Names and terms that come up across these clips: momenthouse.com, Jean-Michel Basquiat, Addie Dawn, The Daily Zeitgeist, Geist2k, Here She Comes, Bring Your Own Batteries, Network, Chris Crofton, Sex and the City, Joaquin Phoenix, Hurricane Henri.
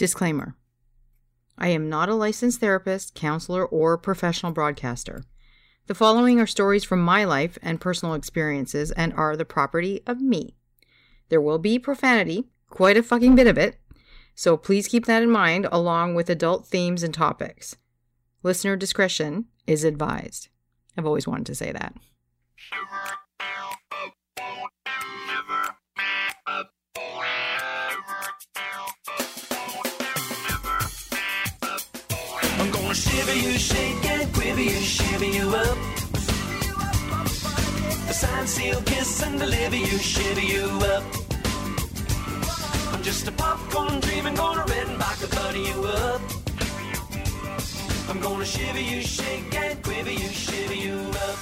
Disclaimer. I am not a licensed therapist, counselor, or professional broadcaster. The following are stories from my life and personal experiences and are the property of me. There will be profanity, quite a fucking bit of it, so please keep that in mind along with adult themes and topics. Listener discretion is advised. I've always wanted to say that. I'm gonna shiver you, shake and quiver you, shiver you up. A sign, seal, kiss, and deliver you, shiver you up. I'm just a popcorn dreaming, gonna red and back and butter you up. I'm gonna shiver you, shake and quiver you, shiver you up.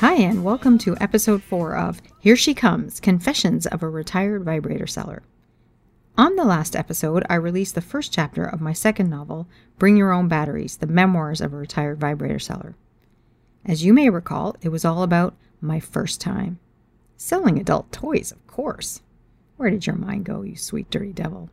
Hi, and welcome to episode 4 of Here She Comes, Confessions of a Retired Vibrator Seller. On the last episode, I released the first chapter of my second novel, Bring Your Own Batteries, The Memoirs of a Retired Vibrator Seller. As you may recall, it was all about my first time. Selling adult toys, of course. Where did your mind go, you sweet, dirty devil?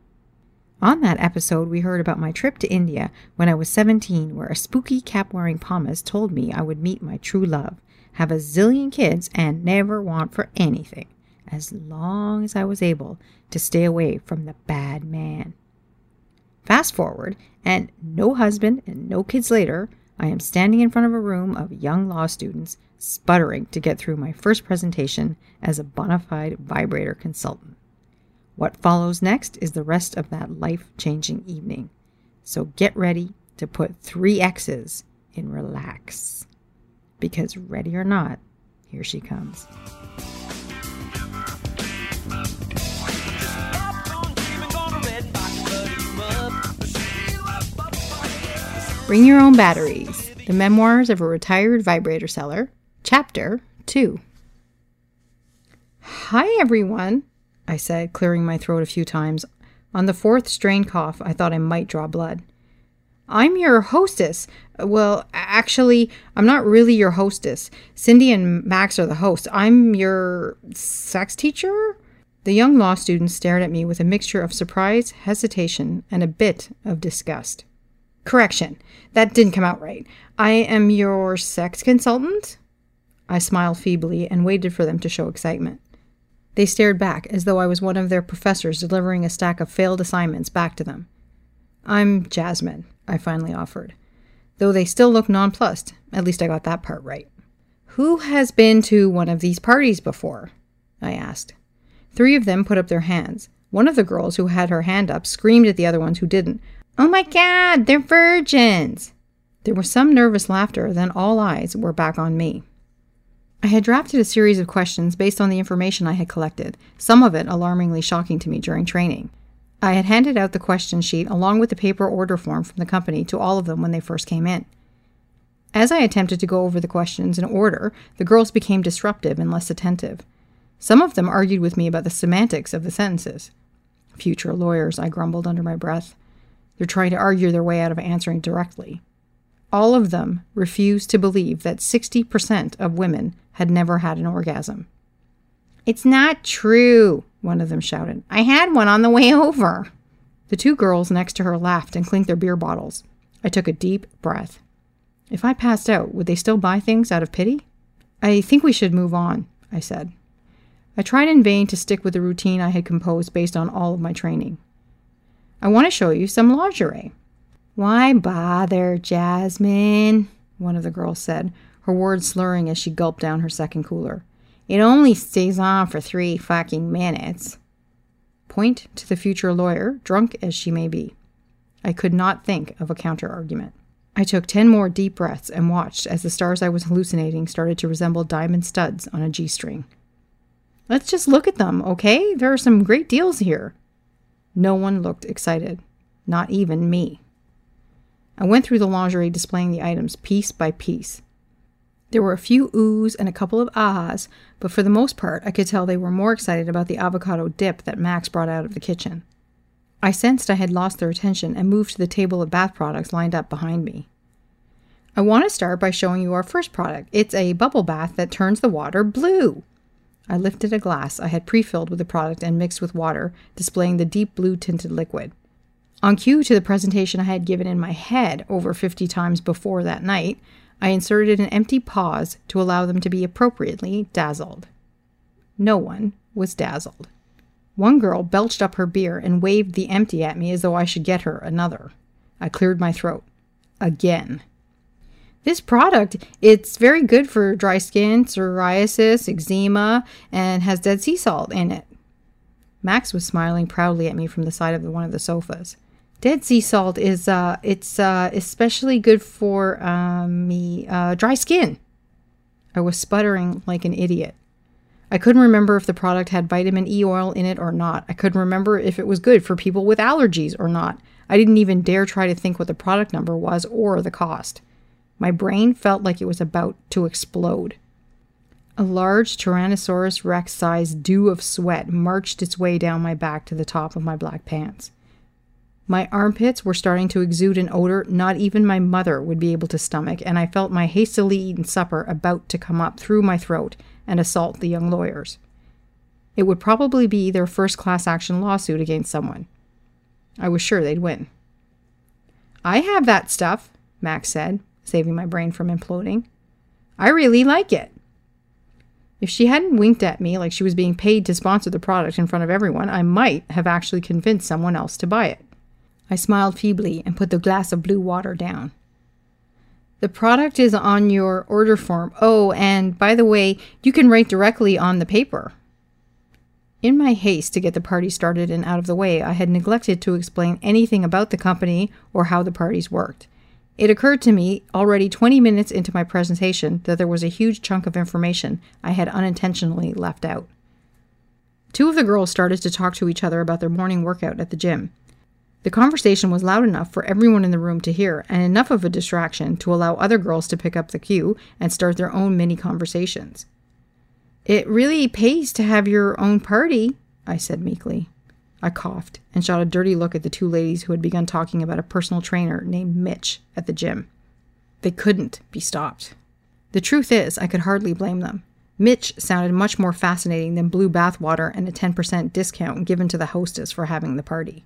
On that episode, we heard about my trip to India when I was 17, where a spooky cap-wearing Pomus told me I would meet my true love, have a zillion kids, and never want for anything, as long as I was able to stay away from the bad man. Fast forward, and no husband and no kids later, I am standing in front of a room of young law students, sputtering to get through my first presentation as a bona fide vibrator consultant. What follows next is the rest of that life-changing evening. So get ready to put 3 X's in relax. Because ready or not, here she comes. Bring Your Own Batteries, The Memoirs of a Retired Vibrator Seller, Chapter 2. Hi, everyone, I said, clearing my throat a few times. On the 4th strained cough, I thought I might draw blood. I'm your hostess. Well, actually, I'm not really your hostess. Cindy and Max are the hosts. I'm your sex teacher? The young law students stared at me with a mixture of surprise, hesitation, and a bit of disgust. Correction. That didn't come out right. I am your sex consultant? I smiled feebly and waited for them to show excitement. They stared back as though I was one of their professors delivering a stack of failed assignments back to them. I'm Jasmine, I finally offered. Though they still looked nonplussed, at least I got that part right. Who has been to one of these parties before? I asked. 3 of them put up their hands. One of the girls who had her hand up screamed at the other ones who didn't. Oh my God, they're virgins! There was some nervous laughter, then all eyes were back on me. I had drafted a series of questions based on the information I had collected, some of it alarmingly shocking to me during training. I had handed out the question sheet along with the paper order form from the company to all of them when they first came in. As I attempted to go over the questions in order, the girls became disruptive and less attentive. Some of them argued with me about the semantics of the sentences. Future lawyers, I grumbled under my breath. They're trying to argue their way out of answering directly. All of them refused to believe that 60% of women had never had an orgasm. It's not true, one of them shouted. I had one on the way over. The 2 girls next to her laughed and clinked their beer bottles. I took a deep breath. If I passed out, would they still buy things out of pity? I think we should move on, I said. I tried in vain to stick with the routine I had composed based on all of my training. I want to show you some lingerie. Why bother, Jasmine? One of the girls said, her words slurring as she gulped down her second cooler. It only stays on for 3 fucking minutes. Point to the future lawyer, drunk as she may be. I could not think of a counter-argument. I took 10 more deep breaths and watched as the stars I was hallucinating started to resemble diamond studs on a G-string. Let's just look at them, okay? There are some great deals here. No one looked excited. Not even me. I went through the lingerie displaying the items piece by piece. There were a few oohs and a couple of ahs, but for the most part, I could tell they were more excited about the avocado dip that Max brought out of the kitchen. I sensed I had lost their attention and moved to the table of bath products lined up behind me. I want to start by showing you our first product. It's a bubble bath that turns the water blue. I lifted a glass I had pre-filled with the product and mixed with water, displaying the deep blue tinted liquid. On cue to the presentation I had given in my head over 50 times before that night, I inserted an empty pause to allow them to be appropriately dazzled. No one was dazzled. One girl belched up her beer and waved the empty at me as though I should get her another. I cleared my throat. Again. This product, it's very good for dry skin, psoriasis, eczema, and has dead sea salt in it. Max was smiling proudly at me from the side of one of the sofas. Dead sea salt is, it's especially good for, dry skin. I was sputtering like an idiot. I couldn't remember if the product had vitamin E oil in it or not. I couldn't remember if it was good for people with allergies or not. I didn't even dare try to think what the product number was or the cost. My brain felt like it was about to explode. A large Tyrannosaurus Rex-sized dew of sweat marched its way down my back to the top of my black pants. My armpits were starting to exude an odor not even my mother would be able to stomach, and I felt my hastily eaten supper about to come up through my throat and assault the young lawyers. It would probably be their first class action lawsuit against someone. I was sure they'd win. "I have that stuff," Max said, saving my brain from imploding. "I really like it." If she hadn't winked at me like she was being paid to sponsor the product in front of everyone, I might have actually convinced someone else to buy it. I smiled feebly and put the glass of blue water down. "The product is on your order form. Oh, and by the way, you can write directly on the paper." In my haste to get the party started and out of the way, I had neglected to explain anything about the company or how the parties worked. It occurred to me already 20 minutes into my presentation that there was a huge chunk of information I had unintentionally left out. Two of the girls started to talk to each other about their morning workout at the gym. The conversation was loud enough for everyone in the room to hear, and enough of a distraction to allow other girls to pick up the cue and start their own mini conversations. "It really pays to have your own party," I said meekly. I coughed and shot a dirty look at the two ladies who had begun talking about a personal trainer named Mitch at the gym. They couldn't be stopped. The truth is, I could hardly blame them. Mitch sounded much more fascinating than blue bathwater and a 10% discount given to the hostess for having the party.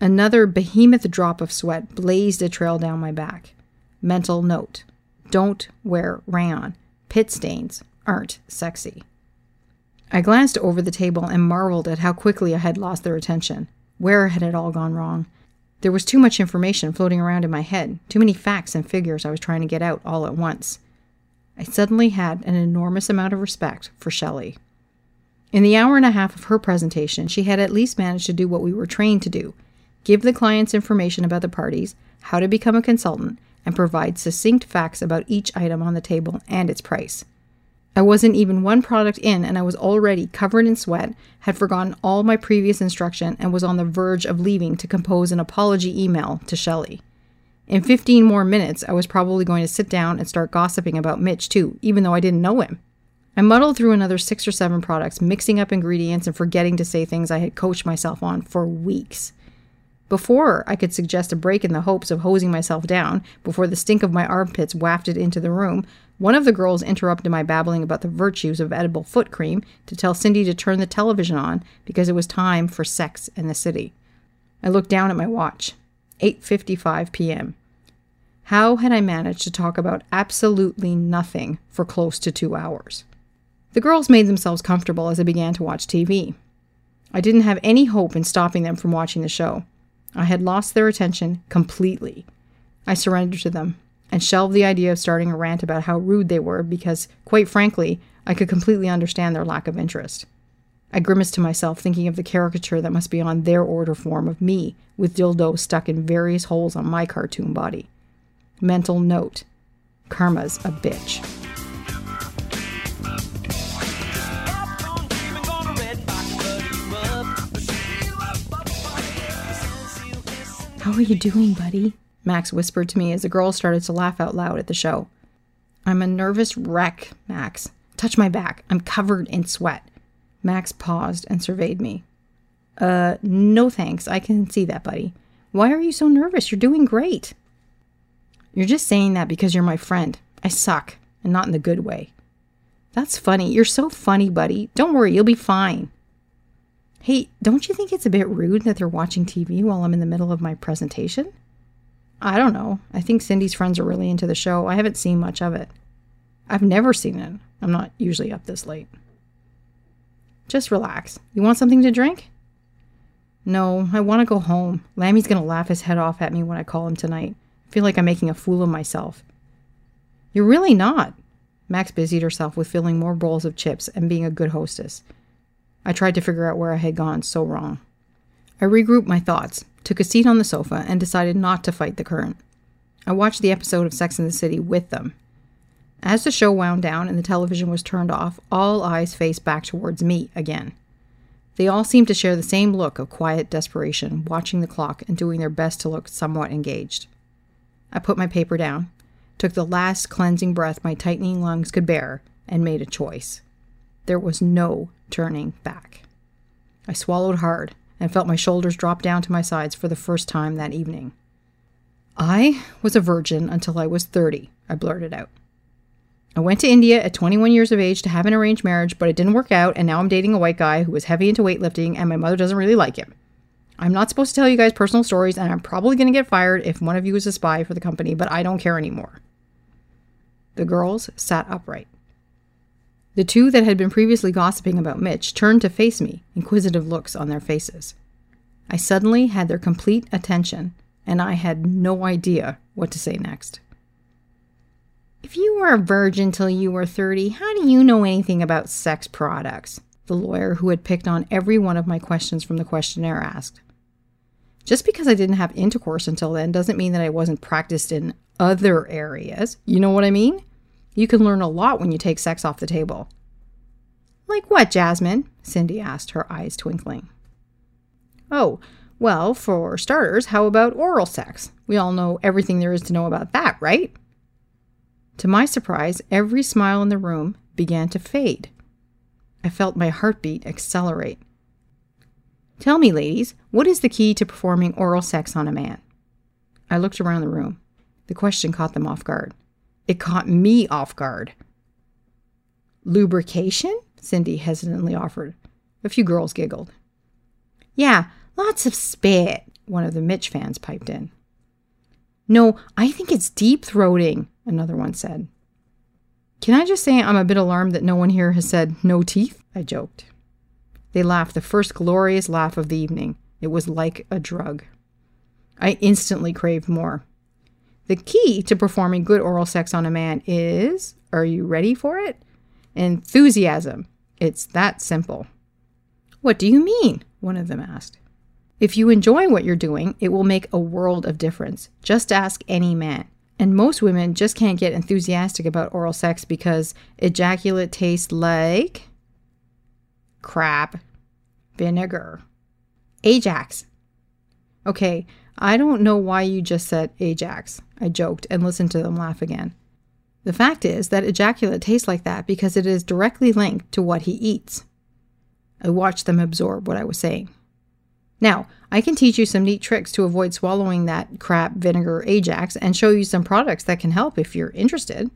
Another behemoth drop of sweat blazed a trail down my back. Mental note: don't wear rayon. Pit stains aren't sexy. I glanced over the table and marveled at how quickly I had lost their attention. Where had it all gone wrong? There was too much information floating around in my head, too many facts and figures I was trying to get out all at once. I suddenly had an enormous amount of respect for Shelley. In the hour and a half of her presentation, she had at least managed to do what we were trained to do: give the clients information about the parties, how to become a consultant, and provide succinct facts about each item on the table and its price. I wasn't even one product in, and I was already covered in sweat, had forgotten all my previous instruction, and was on the verge of leaving to compose an apology email to Shelley. In 15 more minutes, I was probably going to sit down and start gossiping about Mitch, too, even though I didn't know him. I muddled through another 6 or 7 products, mixing up ingredients and forgetting to say things I had coached myself on for weeks. Before I could suggest a break in the hopes of hosing myself down, before the stink of my armpits wafted into the room, one of the girls interrupted my babbling about the virtues of edible foot cream to tell Cindy to turn the television on because it was time for Sex and the City. I looked down at my watch. 8:55 p.m. How had I managed to talk about absolutely nothing for close to 2 hours? The girls made themselves comfortable as I began to watch TV. I didn't have any hope in stopping them from watching the show. I had lost their attention completely. I surrendered to them and shelved the idea of starting a rant about how rude they were because, quite frankly, I could completely understand their lack of interest. I grimaced to myself, thinking of the caricature that must be on their order form of me, with dildos stuck in various holes on my cartoon body. Mental note: karma's a bitch. "How are you doing, buddy?" Max whispered to me as the girls started to laugh out loud at the show. "I'm a nervous wreck, Max. Touch my back. I'm covered in sweat." Max paused and surveyed me. No thanks. I can see that, buddy. Why are you so nervous? You're doing great." "You're just saying that because you're my friend. I suck, and not in the good way." That's funny. You're so funny, buddy. Don't worry, you'll be fine. Hey, don't you think it's a bit rude that they're watching TV while I'm in the middle of my presentation? I don't know. I think Cindy's friends are really into the show. I haven't seen much of it. I've never seen it. I'm not usually up this late. Just relax. You want something to drink? No, I want to go home. Lammy's going to laugh his head off at me when I call him tonight. I feel like I'm making a fool of myself. You're really not. Max busied herself with filling more bowls of chips and being a good hostess. I tried to figure out where I had gone so wrong. I regrouped my thoughts, took a seat on the sofa, and decided not to fight the current. I watched the episode of Sex and the City with them. As the show wound down and the television was turned off, all eyes faced back towards me again. They all seemed to share the same look of quiet desperation, watching the clock and doing their best to look somewhat engaged. I put my paper down, took the last cleansing breath my tightening lungs could bear, and made a choice. There was no turning back. I swallowed hard and felt my shoulders drop down to my sides for the first time that evening. I was a virgin until I was 30, I blurted out. I went to India at 21 years of age to have an arranged marriage, but it didn't work out, and now I'm dating a white guy who is heavy into weightlifting, and my mother doesn't really like him. I'm not supposed to tell you guys personal stories, and I'm probably going to get fired if one of you is a spy for the company, but I don't care anymore. The girls sat upright. The two that had been previously gossiping about Mitch turned to face me, inquisitive looks on their faces. I suddenly had their complete attention, and I had no idea what to say next. If you were a virgin till you were 30, how do you know anything about sex products? The lawyer who had picked on every one of my questions from the questionnaire asked. Just because I didn't have intercourse until then doesn't mean that I wasn't practiced in other areas. You know what I mean? You can learn a lot when you take sex off the table. Like what, Jasmine? Cindy asked, her eyes twinkling. Oh, well, for starters, how about oral sex? We all know everything there is to know about that, right? To my surprise, every smile in the room began to fade. I felt my heartbeat accelerate. Tell me, ladies, what is the key to performing oral sex on a man? I looked around the room. The question caught them off guard. It caught me off guard. Lubrication? Cindy hesitantly offered. A few girls giggled. Yeah, lots of spit, one of the Mitch fans piped in. No, I think it's deep-throating, another one said. Can I just say I'm a bit alarmed that no one here has said no teeth? I joked. They laughed the first glorious laugh of the evening. It was like a drug. I instantly craved more. The key to performing good oral sex on a man is, are you ready for it? Enthusiasm. It's that simple. What do you mean? One of them asked. If you enjoy what you're doing, it will make a world of difference. Just ask any man. And most women just can't get enthusiastic about oral sex because ejaculate tastes like crap, vinegar, Ajax. Okay, I don't know why you just said Ajax, I joked and listened to them laugh again. The fact is that ejaculate tastes like that because it is directly linked to what he eats. I watched them absorb what I was saying. Now, I can teach you some neat tricks to avoid swallowing that crap, vinegar, Ajax, and show you some products that can help if you're interested.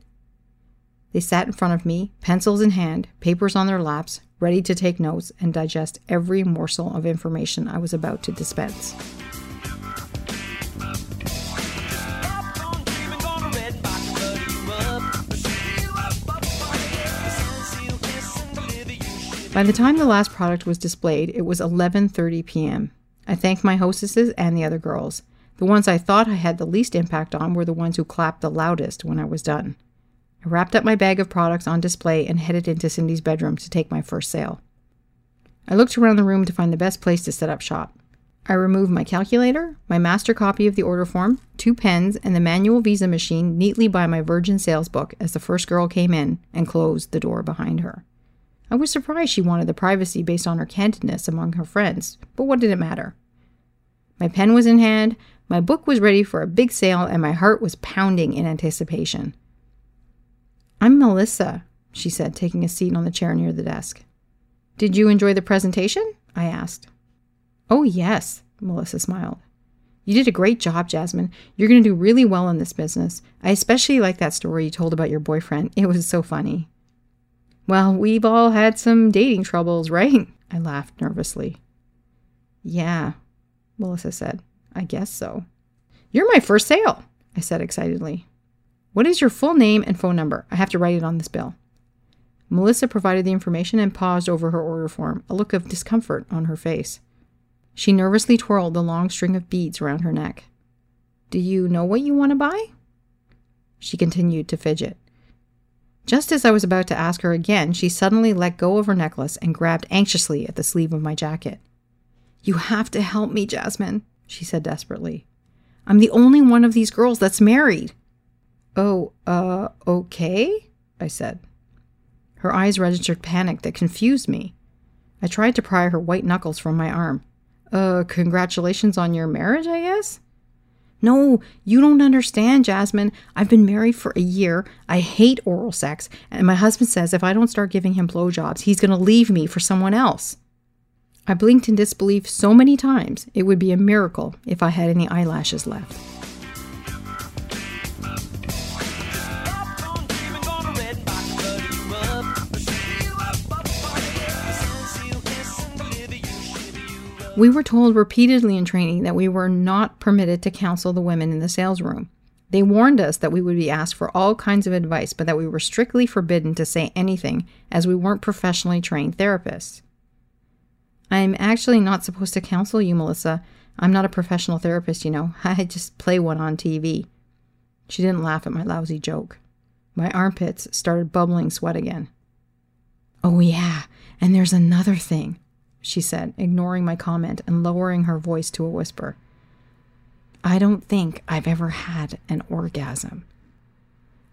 They sat in front of me, pencils in hand, papers on their laps, ready to take notes and digest every morsel of information I was about to dispense. By the time the last product was displayed, it was 11:30 p.m. I thanked my hostesses and the other girls. The ones I thought I had the least impact on were the ones who clapped the loudest when I was done. I wrapped up my bag of products on display and headed into Cindy's bedroom to take my first sale. I looked around the room to find the best place to set up shop. I removed my calculator, my master copy of the order form, two pens, and the manual visa machine neatly by my virgin sales book as the first girl came in and closed the door behind her. I was surprised she wanted the privacy based on her candidness among her friends, but what did it matter? My pen was in hand, my book was ready for a big sale, and my heart was pounding in anticipation. I'm Melissa, she said, taking a seat on the chair near the desk. Did you enjoy the presentation? I asked. Oh, yes, Melissa smiled. You did a great job, Jasmine. You're going to do really well in this business. I especially like that story you told about your boyfriend. It was so funny. Well, we've all had some dating troubles, right? I laughed nervously. Yeah, Melissa said. I guess so. You're my first sale, I said excitedly. What is your full name and phone number? I have to write it on this bill. Melissa provided the information and paused over her order form, a look of discomfort on her face. She nervously twirled the long string of beads around her neck. Do you know what you want to buy? She continued to fidget. Just as I was about to ask her again, she suddenly let go of her necklace and grabbed anxiously at the sleeve of my jacket. You have to help me, Jasmine, she said desperately. I'm the only one of these girls that's married. Oh, okay, I said. Her eyes registered panic that confused me. I tried to pry her white knuckles from my arm. Congratulations on your marriage, I guess? No, you don't understand, Jasmine. I've been married for a year. I hate oral sex, and my husband says if I don't start giving him blowjobs, he's going to leave me for someone else. I blinked in disbelief so many times, it would be a miracle if I had any eyelashes left. We were told repeatedly in training that we were not permitted to counsel the women in the sales room. They warned us that we would be asked for all kinds of advice, but that we were strictly forbidden to say anything as we weren't professionally trained therapists. I'm actually not supposed to counsel you, Melissa. I'm not a professional therapist, you know. I just play one on TV. She didn't laugh at my lousy joke. My armpits started bubbling sweat again. Oh yeah, and there's another thing, she said, ignoring my comment and lowering her voice to a whisper. I don't think I've ever had an orgasm.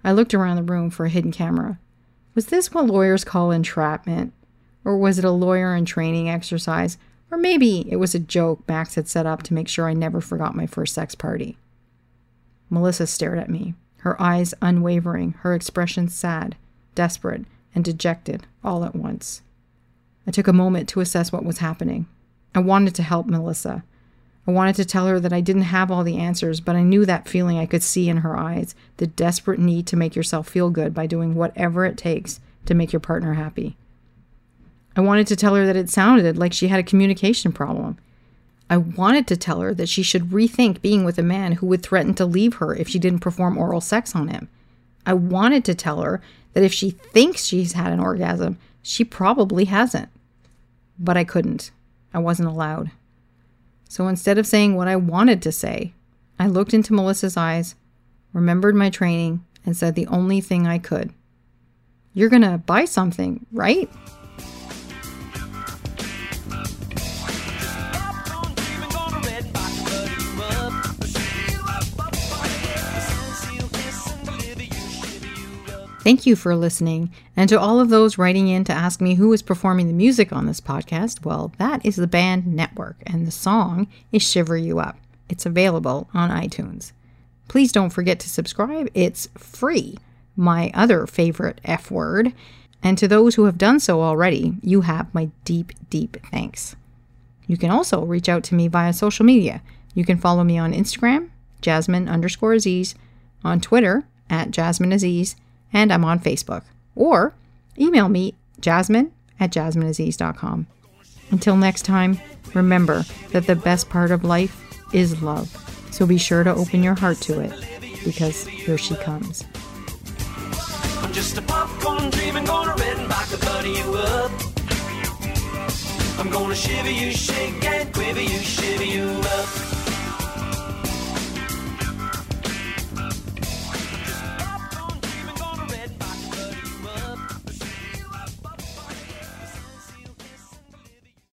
I looked around the room for a hidden camera. Was this what lawyers call entrapment? Or was it a lawyer in training exercise? Or maybe it was a joke Max had set up to make sure I never forgot my first sex party. Melissa stared at me, her eyes unwavering, her expression sad, desperate, and dejected all at once. I took a moment to assess what was happening. I wanted to help Melissa. I wanted to tell her that I didn't have all the answers, but I knew that feeling I could see in her eyes, the desperate need to make yourself feel good by doing whatever it takes to make your partner happy. I wanted to tell her that it sounded like she had a communication problem. I wanted to tell her that she should rethink being with a man who would threaten to leave her if she didn't perform oral sex on him. I wanted to tell her that if she thinks she's had an orgasm, she probably hasn't. But I couldn't. I wasn't allowed. So instead of saying what I wanted to say, I looked into Melissa's eyes, remembered my training, and said the only thing I could. You're gonna buy something, right? Thank you for listening, and to all of those writing in to ask me who was performing the music on this podcast, well, that is the band Network, and the song is Shiver You Up. It's available on iTunes. Please don't forget to subscribe. It's free, my other favorite F word, and to those who have done so already, you have my deep, deep thanks. You can also reach out to me via social media. You can follow me on Instagram, Jasmine_Aziz, on Twitter, @JasmineAziz, and I'm on Facebook. Or email me, jasmine@jasmineaziz.com. Until next time, remember that the best part of life is love. So be sure to open your heart to it, because here she comes. I'm just a popcorn dreaming, gonna red and back to buddy you up. I'm gonna shiver you, shake and quiver.